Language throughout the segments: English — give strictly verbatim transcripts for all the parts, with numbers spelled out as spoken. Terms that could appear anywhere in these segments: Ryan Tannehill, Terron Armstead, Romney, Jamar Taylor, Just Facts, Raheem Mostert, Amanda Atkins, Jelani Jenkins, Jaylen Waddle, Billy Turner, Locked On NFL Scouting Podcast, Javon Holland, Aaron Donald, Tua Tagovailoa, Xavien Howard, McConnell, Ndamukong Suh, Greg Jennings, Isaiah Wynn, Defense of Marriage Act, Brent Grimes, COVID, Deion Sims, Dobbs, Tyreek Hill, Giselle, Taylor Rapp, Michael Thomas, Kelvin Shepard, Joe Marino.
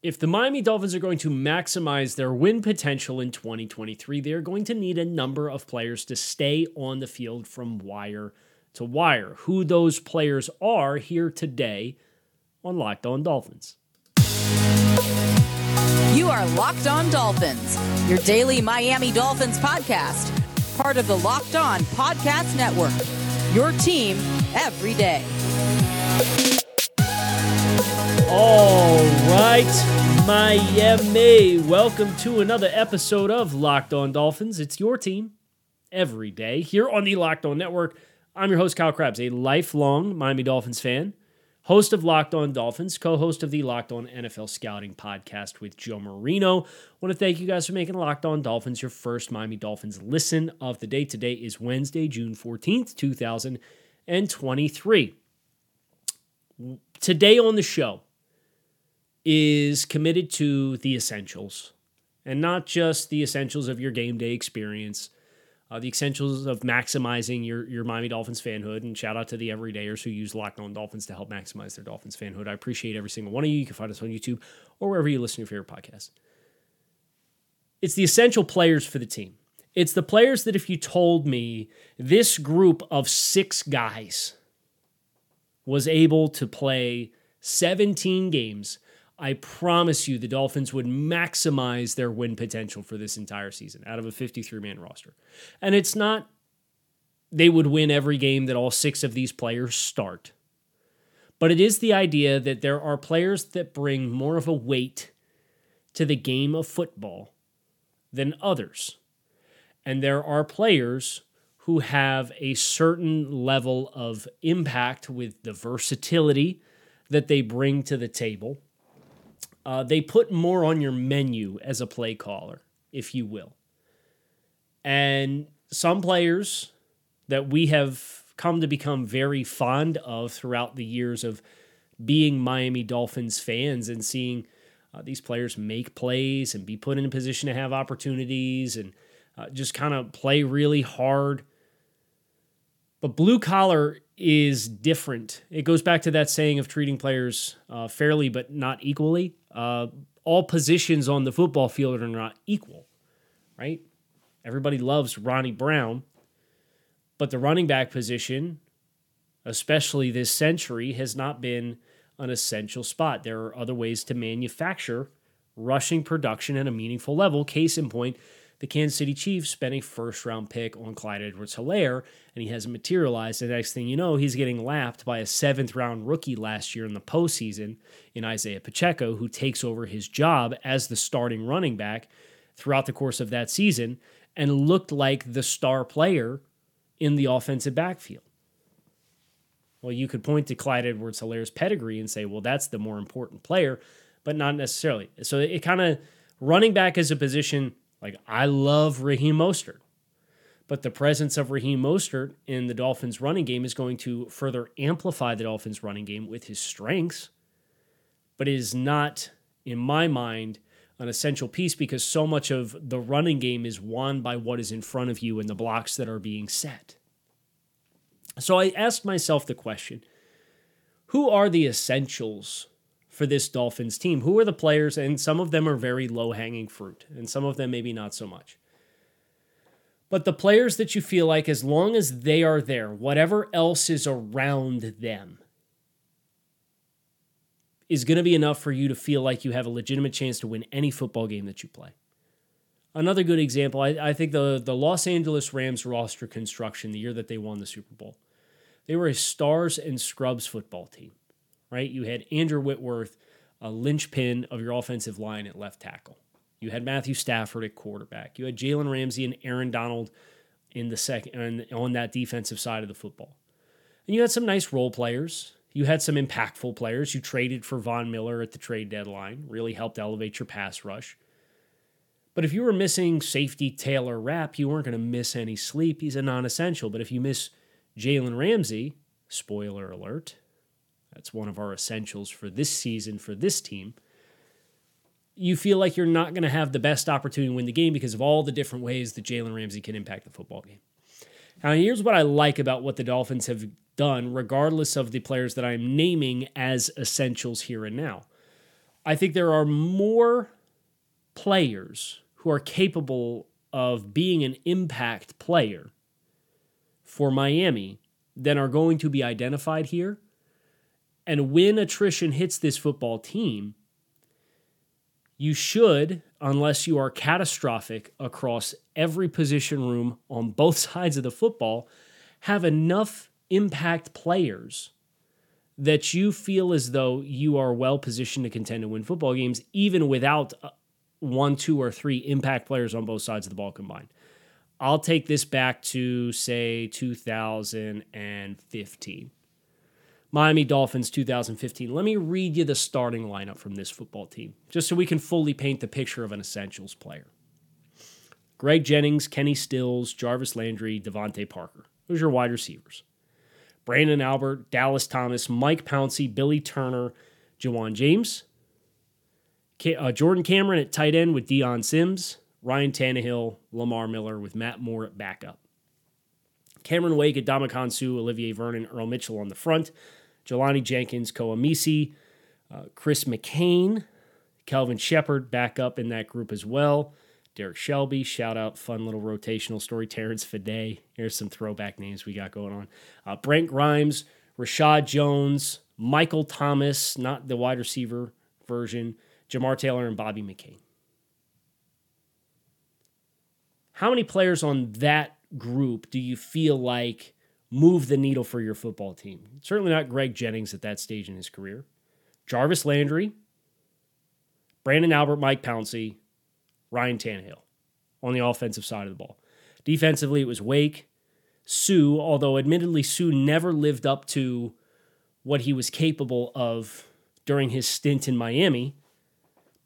if the Miami Dolphins are going to maximize their win potential in twenty twenty-three, they're going to need a number of players to stay on the field from wire to wire. Who those players are here today on Locked On Dolphins. You are Locked On Dolphins, your daily Miami Dolphins podcast, part of the Locked On Podcast Network, your team every day. All right, Miami, welcome to another episode of Locked On Dolphins. It's your team every day here on the Locked On Network. I'm your host, Kyle Krabs, a lifelong Miami Dolphins fan, host of Locked On Dolphins, co-host of the Locked On N F L Scouting Podcast with Joe Marino. I want to thank you guys for making Locked On Dolphins your first Miami Dolphins listen of the day. Today is Wednesday, June fourteenth, two thousand twenty-three. Today on the show is committed to the essentials, and not just the essentials of your game day experience, Uh, the essentials of maximizing your, your Miami Dolphins fanhood. And shout out to the everydayers who use Locked On Dolphins to help maximize their Dolphins fanhood. I appreciate every single one of you. You can find us on YouTube or wherever you listen to your favorite podcast. It's the essential players for the team. It's the players that if you told me this group of six guys was able to play seventeen games, I promise you the Dolphins would maximize their win potential for this entire season out of a fifty-three man roster. And it's not they would win every game that all six of these players start, but it is the idea that there are players that bring more of a weight to the game of football than others. And there are players who have a certain level of impact with the versatility that they bring to the table. Uh, they put more on your menu as a play caller, if you will. And some players that we have come to become very fond of throughout the years of being Miami Dolphins fans and seeing uh, these players make plays and be put in a position to have opportunities and uh, just kind of play really hard. But blue collar is different. It goes back to that saying of treating players uh, fairly but not equally. Uh, all positions on the football field are not equal, right? Everybody loves Ronnie Brown, but the running back position, especially this century, has not been an essential spot. There are other ways to manufacture rushing production at a meaningful level. Case in point, the Kansas City Chiefs spent a first-round pick on Clyde Edwards-Helaire, and he hasn't materialized. The next thing you know, he's getting lapped by a seventh-round rookie last year in the postseason in Isaiah Pacheco, who takes over his job as the starting running back throughout the course of that season and looked like the star player in the offensive backfield. Well, you could point to Clyde Edwards-Helaire's pedigree and say, well, that's the more important player, but not necessarily. So it kind of, running back is a position. Like, I love Raheem Mostert, but the presence of Raheem Mostert in the Dolphins' running game is going to further amplify the Dolphins' running game with his strengths, but it is not, in my mind, an essential piece because so much of the running game is won by what is in front of you and the blocks that are being set. So I asked myself the question, who are the essentials for this Dolphins team? Who are the players? And some of them are very low-hanging fruit, and some of them maybe not so much. But the players that you feel like, as long as they are there, whatever else is around them is going to be enough for you to feel like you have a legitimate chance to win any football game that you play. Another good example, I, I think the, the Los Angeles Rams roster construction, the year that they won the Super Bowl, they were a stars and scrubs football team. Right? You had Andrew Whitworth, a linchpin of your offensive line at left tackle. You had Matthew Stafford at quarterback. You had Jalen Ramsey and Aaron Donald in the second on that defensive side of the football. And you had some nice role players. You had some impactful players. You traded for Von Miller at the trade deadline, really helped elevate your pass rush. But if you were missing safety Taylor Rapp, you weren't going to miss any sleep. He's a non-essential. But if you miss Jalen Ramsey, spoiler alert, that's one of our essentials for this season, for this team. You feel like you're not going to have the best opportunity to win the game because of all the different ways that Jalen Ramsey can impact the football game. Now, here's what I like about what the Dolphins have done, regardless of the players that I'm naming as essentials here and now. I think there are more players who are capable of being an impact player for Miami than are going to be identified here. And when attrition hits this football team, you should, unless you are catastrophic across every position room on both sides of the football, have enough impact players that you feel as though you are well positioned to contend and win football games, even without one, two, or three impact players on both sides of the ball combined. I'll take this back to, say, two thousand fifteen. Miami Dolphins two thousand fifteen. Let me read you the starting lineup from this football team, just so we can fully paint the picture of an essentials player. Greg Jennings, Kenny Stills, Jarvis Landry, Devontae Parker. Those are your wide receivers. Brandon Albert, Dallas Thomas, Mike Pouncey, Billy Turner, Jawan James. Uh, Jordan Cameron at tight end with Deion Sims, Ryan Tannehill, Lamar Miller with Matt Moore at backup. Cameron Wake, Ndamukong Suh, Olivier Vernon, Earl Mitchell on the front, Jelani Jenkins, Koemisi, uh, Chris McCain, Kelvin Shepard back up in that group as well. Derek Shelby, shout out, fun little rotational story. Terrence Fidei, here's some throwback names we got going on. Uh, Brent Grimes, Rashad Jones, Michael Thomas, not the wide receiver version, Jamar Taylor, and Bobby McCain. How many players on that group do you feel like move the needle for your football team? Certainly not Greg Jennings at that stage in his career. Jarvis Landry, Brandon Albert, Mike Pouncey, Ryan Tannehill on the offensive side of the ball. Defensively, it was Wake, Suh, although admittedly Suh never lived up to what he was capable of during his stint in Miami,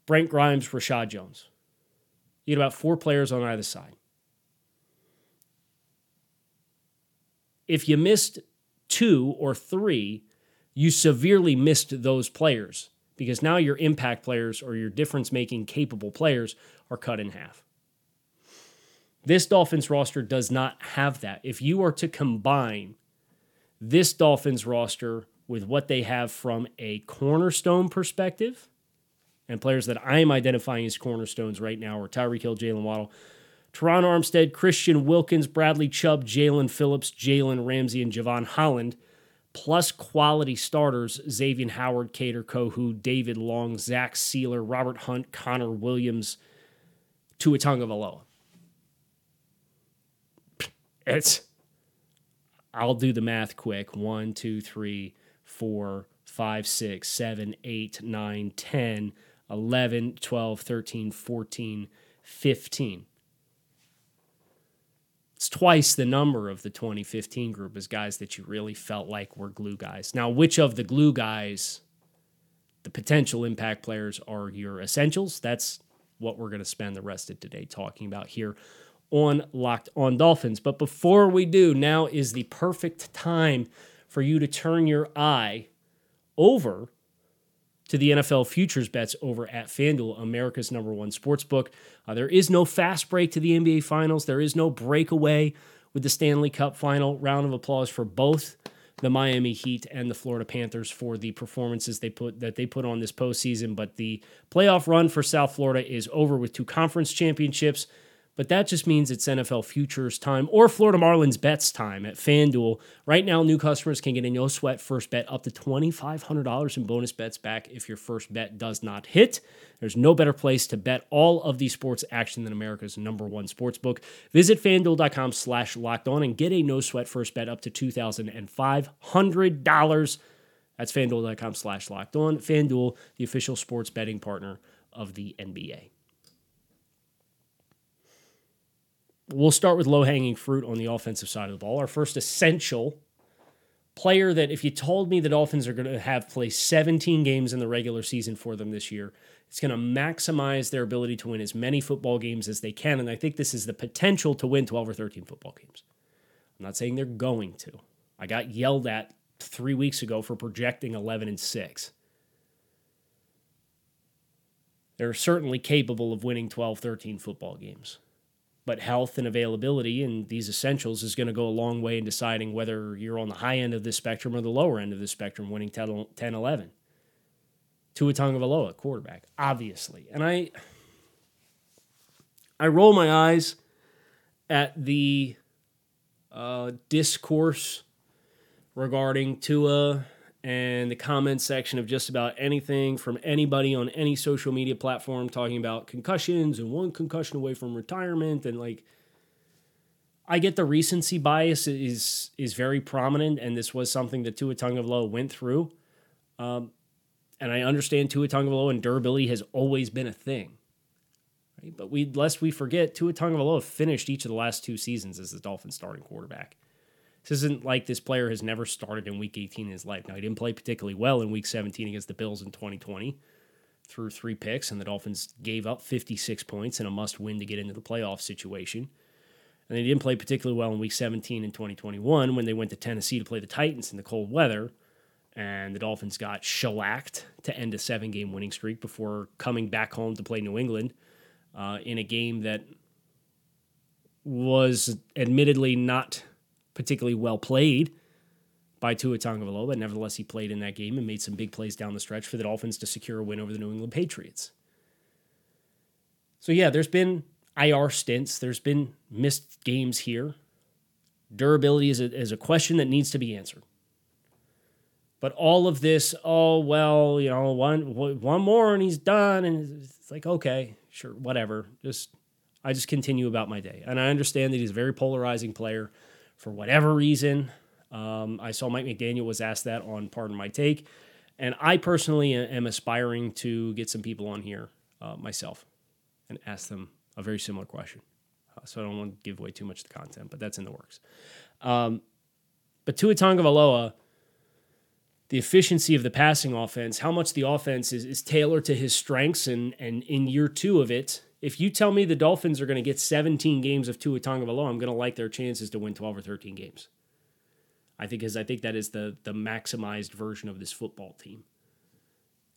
Brent Grimes, Rashad Jones. You had about four players on either side. If you missed two or three, you severely missed those players because now your impact players or your difference-making capable players are cut in half. This Dolphins roster does not have that. If you are to combine this Dolphins roster with what they have from a cornerstone perspective, and players that I am identifying as cornerstones right now are Tyreek Hill, Jaylen Waddle, Terron Armstead, Christian Wilkins, Bradley Chubb, Jalen Phillips, Jalen Ramsey, and Javon Holland, plus quality starters Xavien Howard, Cater Kohu, David Long, Zach Sealer, Robert Hunt, Connor Williams, Tua Tagovailoa. It's, I'll do the math quick. One, two, three, four, five, six, seven, eight, nine, ten, eleven, twelve, thirteen, fourteen, fifteen. It's twice the number of the twenty fifteen group as guys that you really felt like were glue guys. Now, which of the glue guys, the potential impact players, are your essentials? That's what we're going to spend the rest of today talking about here on Locked On Dolphins. But before we do, now is the perfect time for you to turn your eye over to the N F L futures bets over at FanDuel, America's number one sportsbook. Uh, there is no fast break to the N B A Finals. There is no breakaway with the Stanley Cup Final. Round of applause for both the Miami Heat and the Florida Panthers for the performances they put that they put on this postseason. But the playoff run for South Florida is over with two conference championships. But that just means it's N F L futures time or Florida Marlins bets time at FanDuel. Right now, new customers can get a no-sweat first bet up to two thousand five hundred dollars in bonus bets back if your first bet does not hit. There's no better place to bet all of the sports action than America's number one sportsbook. Visit FanDuel.com slash locked on and get a no-sweat first bet up to two thousand five hundred dollars. That's FanDuel.com slash locked on. FanDuel, the official sports betting partner of the N B A. We'll start with low-hanging fruit on the offensive side of the ball. Our first essential player that if you told me the Dolphins are going to have play seventeen games in the regular season for them this year, it's going to maximize their ability to win as many football games as they can, and I think this is the potential to win twelve or thirteen football games. I'm not saying they're going to. I got yelled at three weeks ago for projecting eleven and six. They're certainly capable of winning twelve, thirteen football games. But health and availability and these essentials is going to go a long way in deciding whether you're on the high end of this spectrum or the lower end of the spectrum, winning ten eleven. Tua Tagovailoa, quarterback, obviously. And I I roll my eyes at the uh, discourse regarding Tua and the comments section of just about anything from anybody on any social media platform talking about concussions and one concussion away from retirement. And like, I get the recency bias is is very prominent, and this was something that Tua Tagovailoa went through. Um, and I understand Tua Tagovailoa and durability has always been a thing. Right? But we lest we forget, Tua Tagovailoa finished each of the last two seasons as the Dolphins starting quarterback. This isn't like this player has never started in week eighteen in his life. Now, he didn't play particularly well in week seventeen against the Bills in twenty twenty through three picks, and the Dolphins gave up fifty-six points in a must-win to get into the playoff situation. And they didn't play particularly well in week seventeen in twenty twenty-one when they went to Tennessee to play the Titans in the cold weather, and the Dolphins got shellacked to end a seven-game winning streak before coming back home to play New England uh, in a game that was admittedly not particularly well played by Tua Tagovailoa, but nevertheless he played in that game and made some big plays down the stretch for the Dolphins to secure a win over the New England Patriots. So yeah, there's been I R stints, there's been missed games here. Durability is a, is a question that needs to be answered. But all of this, oh, well, you know, one one more and he's done, and it's like, okay, sure, whatever. Just I just continue about my day. And I understand that he's a very polarizing player. For whatever reason, um, I saw Mike McDaniel was asked that on Pardon My Take, and I personally am aspiring to get some people on here uh, myself and ask them a very similar question. Uh, so I don't want to give away too much of the content, but that's in the works. Um, but Tua Tagovailoa, the efficiency of the passing offense, how much the offense is, is tailored to his strengths, and and in year two of it, if you tell me the Dolphins are going to get seventeen games of Tua Tagovailoa, I'm going to like their chances to win twelve or thirteen games. I think is I think that is the the maximized version of this football team.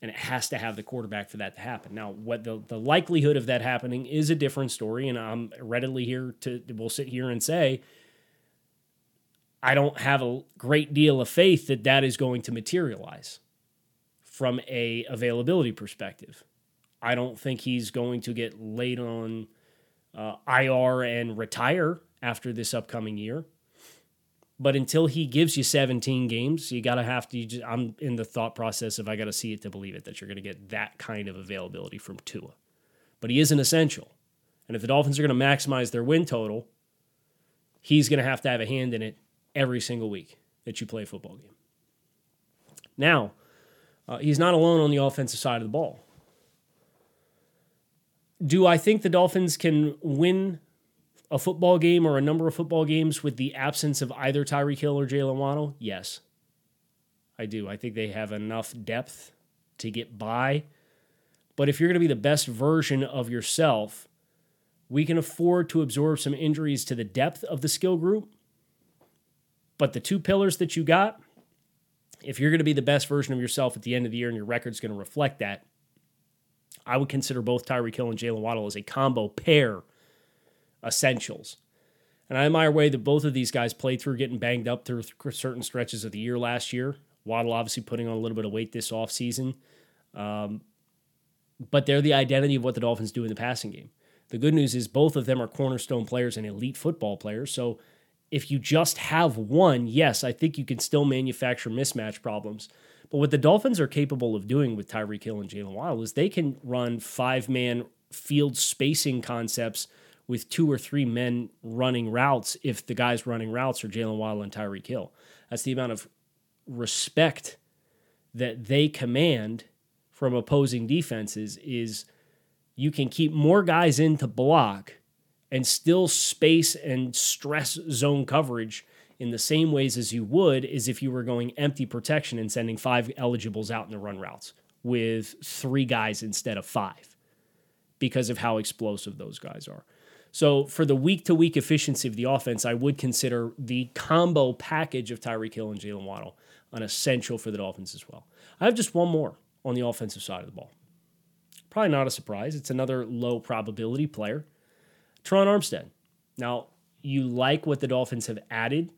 And it has to have the quarterback for that to happen. Now, what the, the likelihood of that happening is a different story, and I'm readily here to we'll sit here and say I don't have a great deal of faith that that is going to materialize from a availability perspective. I don't think he's going to get laid on uh, I R and retire after this upcoming year. But until he gives you seventeen games, you gotta have to. You just, I'm in the thought process of I gotta see it to believe it that you're gonna get that kind of availability from Tua. But he is an essential, and if the Dolphins are gonna maximize their win total, he's gonna have to have a hand in it every single week that you play a football game. Now, uh, he's not alone on the offensive side of the ball. Do I think the Dolphins can win a football game or a number of football games with the absence of either Tyreek Hill or Jaylen Waddle? Yes, I do. I think they have enough depth to get by. But if you're going to be the best version of yourself, we can afford to absorb some injuries to the depth of the skill group. But the two pillars that you got, if you're going to be the best version of yourself at the end of the year and your record's going to reflect that, I would consider both Tyreek Hill and Jaylen Waddle as a combo pair essentials. And I admire the way that both of these guys played through getting banged up through certain stretches of the year last year. Waddle obviously putting on a little bit of weight this offseason. Um, but they're the identity of what the Dolphins do in the passing game. The good news is both of them are cornerstone players and elite football players. So if you just have one, yes, I think you can still manufacture mismatch problems. But what the Dolphins are capable of doing with Tyreek Hill and Jaylen Waddle is they can run five-man field spacing concepts with two or three men running routes if the guys running routes are Jaylen Waddle and Tyreek Hill. That's the amount of respect that they command from opposing defenses is you can keep more guys in to block and still space and stress zone coverage in the same ways as you would as if you were going empty protection and sending five eligibles out in the run routes with three guys instead of five because of how explosive those guys are. So for the week-to-week efficiency of the offense, I would consider the combo package of Tyreek Hill and Jaylen Waddle an essential for the Dolphins as well. I have just one more on the offensive side of the ball. Probably not a surprise. It's another low-probability player, Terron Armstead. Now, you like what the Dolphins have added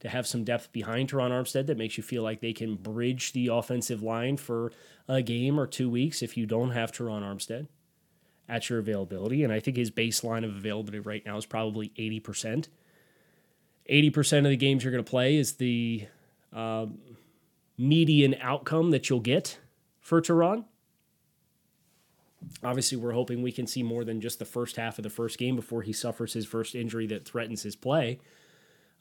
to have some depth behind Terron Armstead that makes you feel like they can bridge the offensive line for a game or two weeks if you don't have Terron Armstead at your availability. And I think his baseline of availability right now is probably eighty percent. eighty percent of the games you're going to play is the uh, median outcome that you'll get for Terron. Obviously, we're hoping we can see more than just the first half of the first game before he suffers his first injury that threatens his play,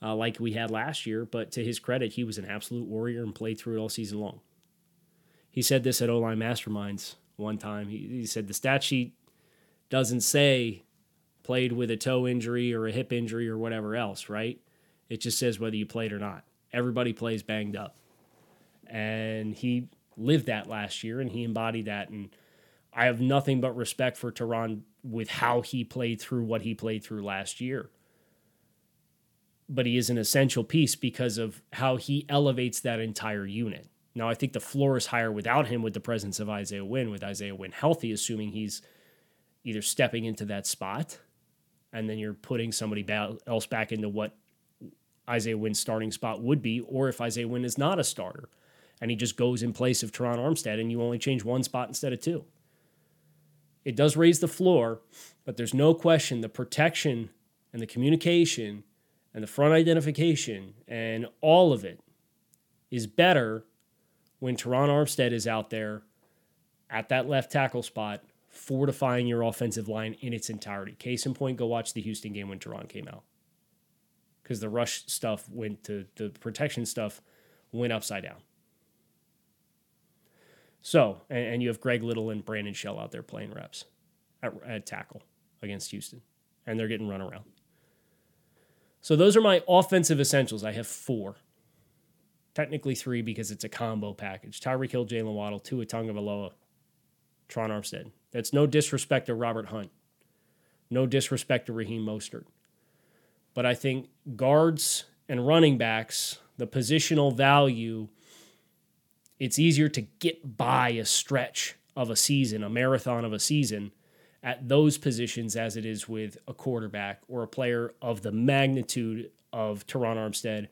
uh, like we had last year. But to his credit, he was an absolute warrior and played through it all season long. He said this at O-Line Masterminds one time. He, he said the stat sheet doesn't say played with a toe injury or a hip injury or whatever else, right? It just says whether you played or not. Everybody plays banged up. And he lived that last year, and he embodied that. And I have nothing but respect for Terron with how he played through what he played through last year. But he is an essential piece because of how he elevates that entire unit. Now, I think the floor is higher without him with the presence of Isaiah Wynn, with Isaiah Wynn healthy, assuming he's either stepping into that spot, and then you're putting somebody else back into what Isaiah Wynn's starting spot would be, or if Isaiah Wynn is not a starter and he just goes in place of Terron Armstead and you only change one spot instead of two. It does raise the floor, but there's no question the protection and the communication and the front identification and all of it is better when Terron Armstead is out there at that left tackle spot, fortifying your offensive line in its entirety. Case in point, go watch the Houston game when Terron came out, because the rush stuff went to the protection stuff went upside down. So, and you have Greg Little and Brandon Shell out there playing reps at, at tackle against Houston, and they're getting run around. So those are my offensive essentials. I have four, technically three because it's a combo package. Tyreek Hill, Jaylen Waddle, Tua Tagovailoa, Terron Armstead. That's no disrespect to Robert Hunt. No disrespect to Raheem Mostert. But I think guards and running backs, the positional value, it's easier to get by a stretch of a season, a marathon of a season, at those positions as it is with a quarterback or a player of the magnitude of Terron Armstead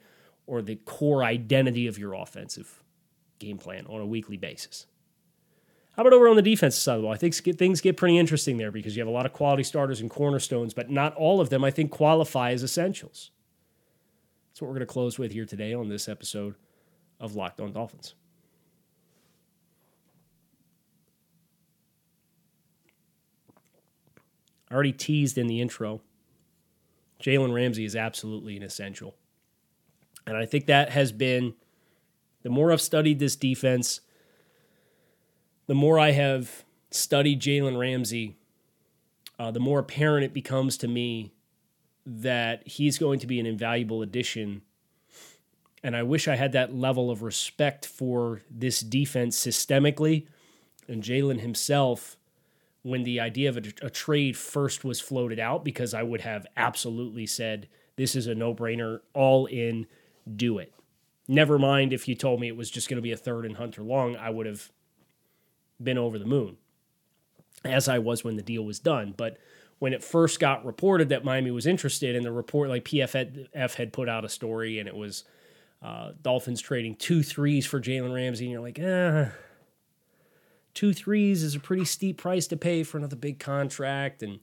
or the core identity of your offensive game plan on a weekly basis. How about over on the defensive side of the ball? I think things get pretty interesting there because you have a lot of quality starters and cornerstones, but not all of them, I think, qualify as essentials. That's what we're going to close with here today on this episode of Locked On Dolphins. I already teased in the intro, Jalen Ramsey is absolutely an essential. And I think that has been, the more I've studied this defense, the more I have studied Jalen Ramsey, uh, the more apparent it becomes to me that he's going to be an invaluable addition. And I wish I had that level of respect for this defense systemically and Jalen himself when the idea of a, a trade first was floated out, because I would have absolutely said, this is a no-brainer, all in, do it. Never mind if you told me it was just going to be a third and Hunter Long, I would have been over the moon, as I was when the deal was done. But when it first got reported that Miami was interested, and the report, like P F F had put out a story, and it was uh, Dolphins trading two threes for Jalen Ramsey, and you're like, eh, Two threes is a pretty steep price to pay for another big contract, and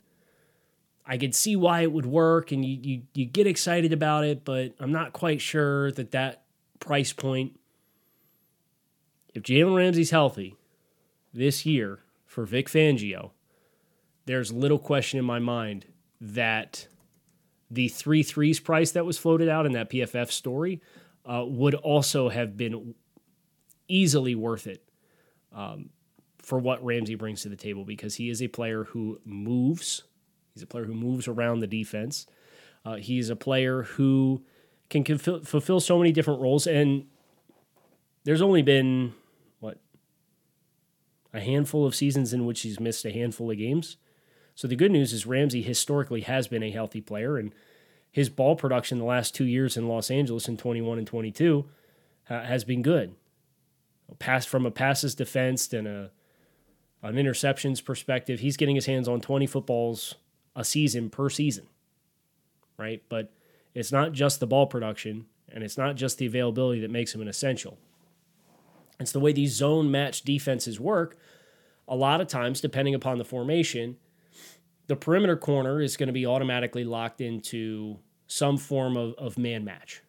I could see why it would work, and you you you get excited about it, but I'm not quite sure that that price point, if Jalen Ramsey's healthy this year for Vic Fangio, there's little question in my mind that the three threes price that was floated out in that P F F story uh, would also have been easily worth it. Um, for what Ramsey brings to the table, because he is a player who moves. He's a player who moves around the defense. Uh, he's a player who can conf- fulfill so many different roles, and there's only been, what, a handful of seasons in which he's missed a handful of games. So the good news is Ramsey historically has been a healthy player, and his ball production the last two years in Los Angeles in twenty-one and twenty-two uh, has been good. Pass from a passes defense and a an interceptions perspective, he's getting his hands on twenty footballs a season per season, right? But it's not just the ball production. And it's not just the availability that makes him an essential. It's the way these zone match defenses work. A lot of times, depending upon the formation, the perimeter corner is going to be automatically locked into some form of, of man match,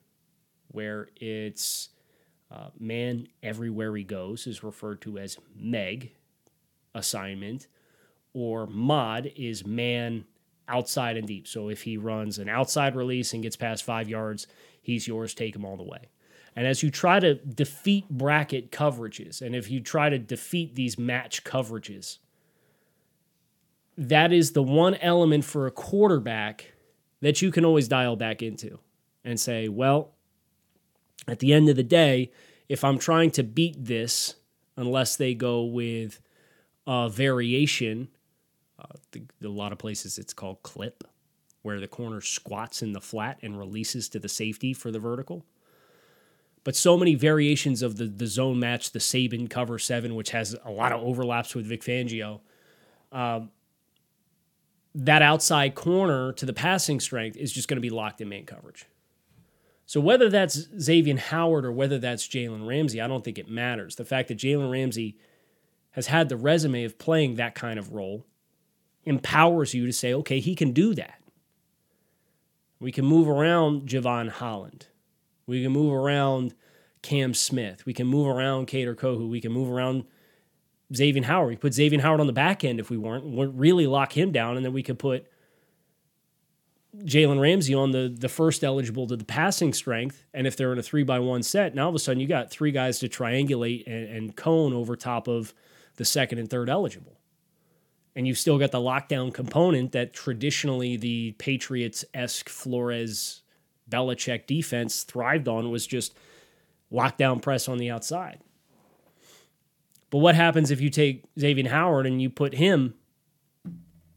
where it's uh, man everywhere he goes is referred to as meg assignment, or mod is man outside and deep. So if he runs an outside release and gets past five yards, he's yours, take him all the way. And as you try to defeat bracket coverages, and if you try to defeat these match coverages, that is the one element for a quarterback that you can always dial back into and say, well, at the end of the day, if I'm trying to beat this, unless they go with a variation, uh, the, a lot of places it's called clip, where the corner squats in the flat and releases to the safety for the vertical. But so many variations of the, the zone match, the Saban cover seven, which has a lot of overlaps with Vic Fangio, uh, that outside corner to the passing strength is just going to be locked in man coverage. So whether that's Xavien Howard or whether that's Jalen Ramsey, I don't think it matters. The fact that Jalen Ramsey has had the resume of playing that kind of role empowers you to say, okay, he can do that. We can move around Javon Holland. We can move around Cam Smith. We can move around Kader Kohu. We can move around Xavien Howard. We put Xavien Howard on the back end if we weren't. We'll really lock him down, and then we could put Jalen Ramsey on the, the first eligible to the passing strength. And if they're in a three-by-one set, now all of a sudden you got three guys to triangulate and, and cone over top of the second and third eligible. And you've still got the lockdown component that traditionally the Patriots-esque Flores Belichick defense thrived on, was just lockdown press on the outside. But what happens if you take Xavien Howard and you put him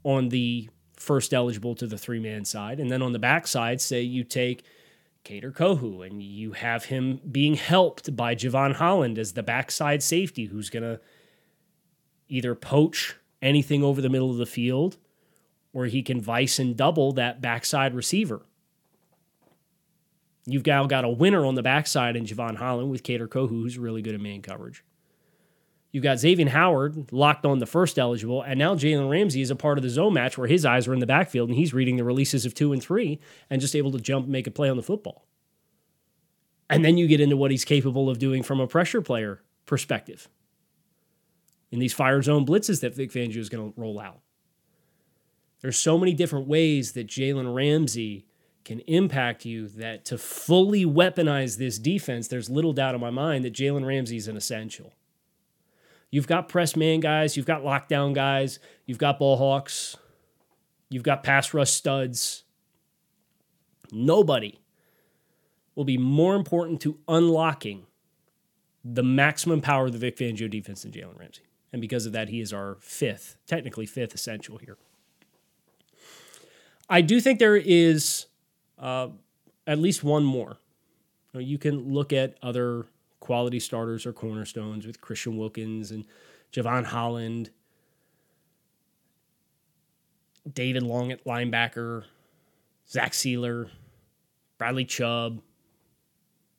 on the first eligible to the three-man side, and then on the backside, say you take Kader Kohu and you have him being helped by Javon Holland as the backside safety who's going to either poach anything over the middle of the field or he can vice and double that backside receiver. You've now got a winner on the backside in Javon Holland with Kader Kohu, who's really good at man coverage. You've got Xavien Howard locked on the first eligible, and now Jalen Ramsey is a part of the zone match where his eyes are in the backfield, and he's reading the releases of two and three and just able to jump and make a play on the football. And then you get into what he's capable of doing from a pressure player perspective in these fire zone blitzes that Vic Fangio is going to roll out. There's so many different ways that Jalen Ramsey can impact you that to fully weaponize this defense, there's little doubt in my mind that Jalen Ramsey is an essential. You've got press man guys, you've got lockdown guys, you've got ball hawks, you've got pass rush studs. Nobody will be more important to unlocking the maximum power of the Vic Fangio defense than Jalen Ramsey. And because of that, he is our fifth, technically fifth essential here. I do think there is Uh, at least one more. You know, you can look at other quality starters or cornerstones with Christian Wilkins and Javon Holland, David Long at linebacker, Zach Sealer, Bradley Chubb.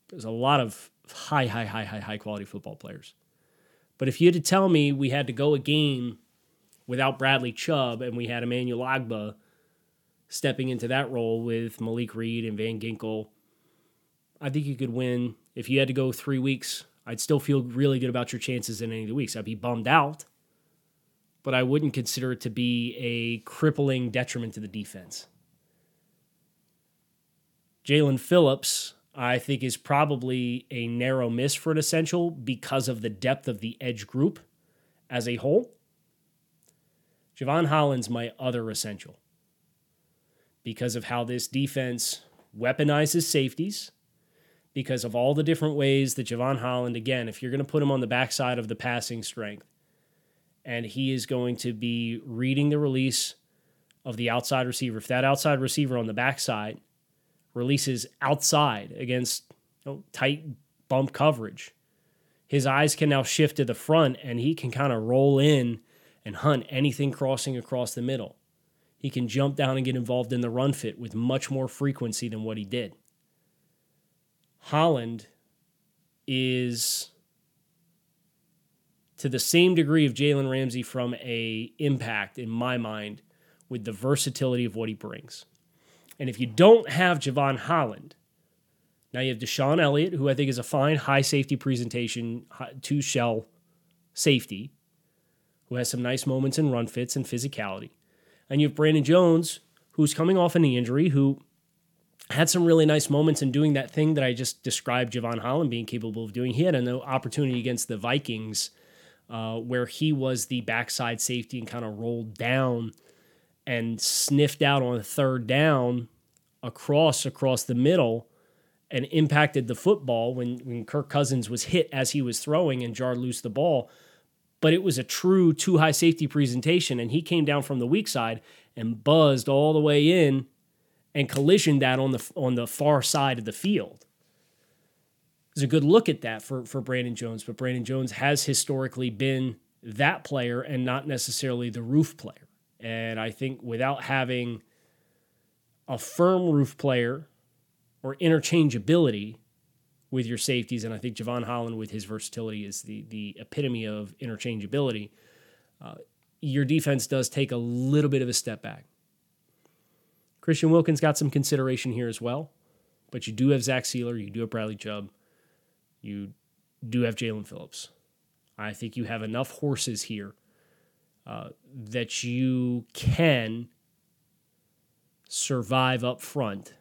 There's a lot of high, high, high, high, high quality football players. But if you had to tell me we had to go a game without Bradley Chubb and we had Emmanuel Ogbah stepping into that role with Malik Reed and Van Ginkel, I think you could win. If you had to go three weeks, I'd still feel really good about your chances in any of the weeks. I'd be bummed out, but I wouldn't consider it to be a crippling detriment to the defense. Jalen Phillips, I think, is probably a narrow miss for an essential because of the depth of the edge group as a whole. Javon Holland's my other essential, because of how this defense weaponizes safeties, because of all the different ways that Javon Holland, again, if you're going to put him on the backside of the passing strength, and he is going to be reading the release of the outside receiver. If that outside receiver on the backside releases outside against, you know, tight bump coverage, his eyes can now shift to the front, and he can kind of roll in and hunt anything crossing across the middle. He can jump down and get involved in the run fit with much more frequency than what he did. Holland is to the same degree of Jalen Ramsey from a impact, in my mind, with the versatility of what he brings. And if you don't have Javon Holland, now you have Deshaun Elliott, who I think is a fine high safety presentation, two shell safety, who has some nice moments in run fits and physicality. And you have Brandon Jones, who's coming off a knee injury, who had some really nice moments in doing that thing that I just described Javon Holland being capable of doing. He had an opportunity against the Vikings uh, where he was the backside safety and kind of rolled down and sniffed out on a third down across across the middle and impacted the football when, when Kirk Cousins was hit as he was throwing and jarred loose the ball. But it was a true two-high safety presentation, and he came down from the weak side and buzzed all the way in and collisioned that on the on the far side of the field. There's a good look at that for, for Brandon Jones, but Brandon Jones has historically been that player and not necessarily the roof player. And I think without having a firm roof player or interchangeability with your safeties, and I think Javon Holland with his versatility is the the epitome of interchangeability, uh, your defense does take a little bit of a step back. Christian Wilkins got some consideration here as well, but you do have Zach Sealer, you do have Bradley Chubb, you do have Jalen Phillips. I think you have enough horses here uh, that you can survive up front.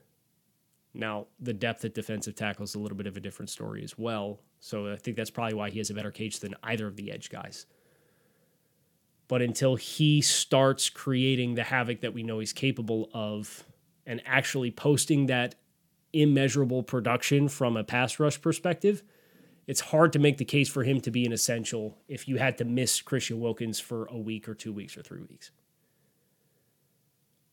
Now, the depth at defensive tackle is a little bit of a different story as well. So I think that's probably why he has a better cage than either of the edge guys. But until he starts creating the havoc that we know he's capable of and actually posting that immeasurable production from a pass rush perspective, it's hard to make the case for him to be an essential if you had to miss Christian Wilkins for a week or two weeks or three weeks.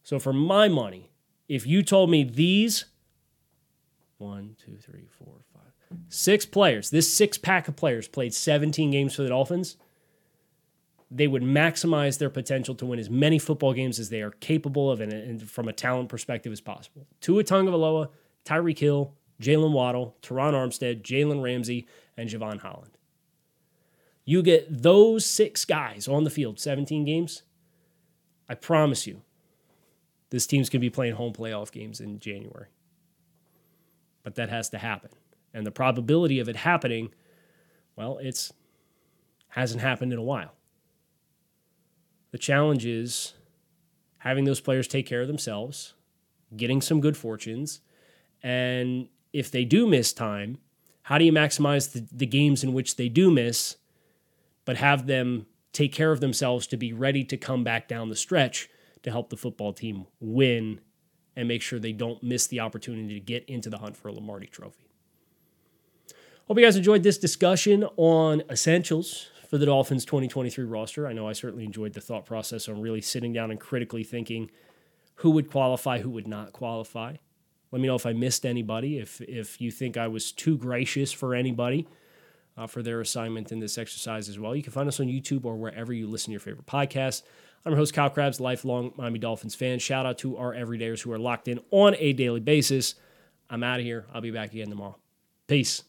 So for my money, if you told me these One, two, three, four, five, six players. This six-pack of players played seventeen games for the Dolphins. They would maximize their potential to win as many football games as they are capable of and, and from a talent perspective as possible. Tua Tagovailoa, Tyreek Hill, Jaylen Waddle, Terron Armstead, Jalen Ramsey, and Javon Holland. You get those six guys on the field, seventeen games, I promise you, this team's going to be playing home playoff games in January. But that has to happen. And the probability of it happening, well, it's hasn't happened in a while. The challenge is having those players take care of themselves, getting some good fortunes, and if they do miss time, how do you maximize the, the games in which they do miss, but have them take care of themselves to be ready to come back down the stretch to help the football team win and make sure they don't miss the opportunity to get into the hunt for a Lombardi Trophy. Hope you guys enjoyed this discussion on essentials for the Dolphins twenty twenty-three roster. I know I certainly enjoyed the thought process on really sitting down and critically thinking who would qualify, who would not qualify. Let me know if I missed anybody, if if you think I was too gracious for anybody uh, for their assignment in this exercise as well. You can find us on YouTube or wherever you listen to your favorite podcast. I'm your host, Kyle Krabs, lifelong Miami Dolphins fan. Shout out to our everydayers who are locked in on a daily basis. I'm out of here. I'll be back again tomorrow. Peace.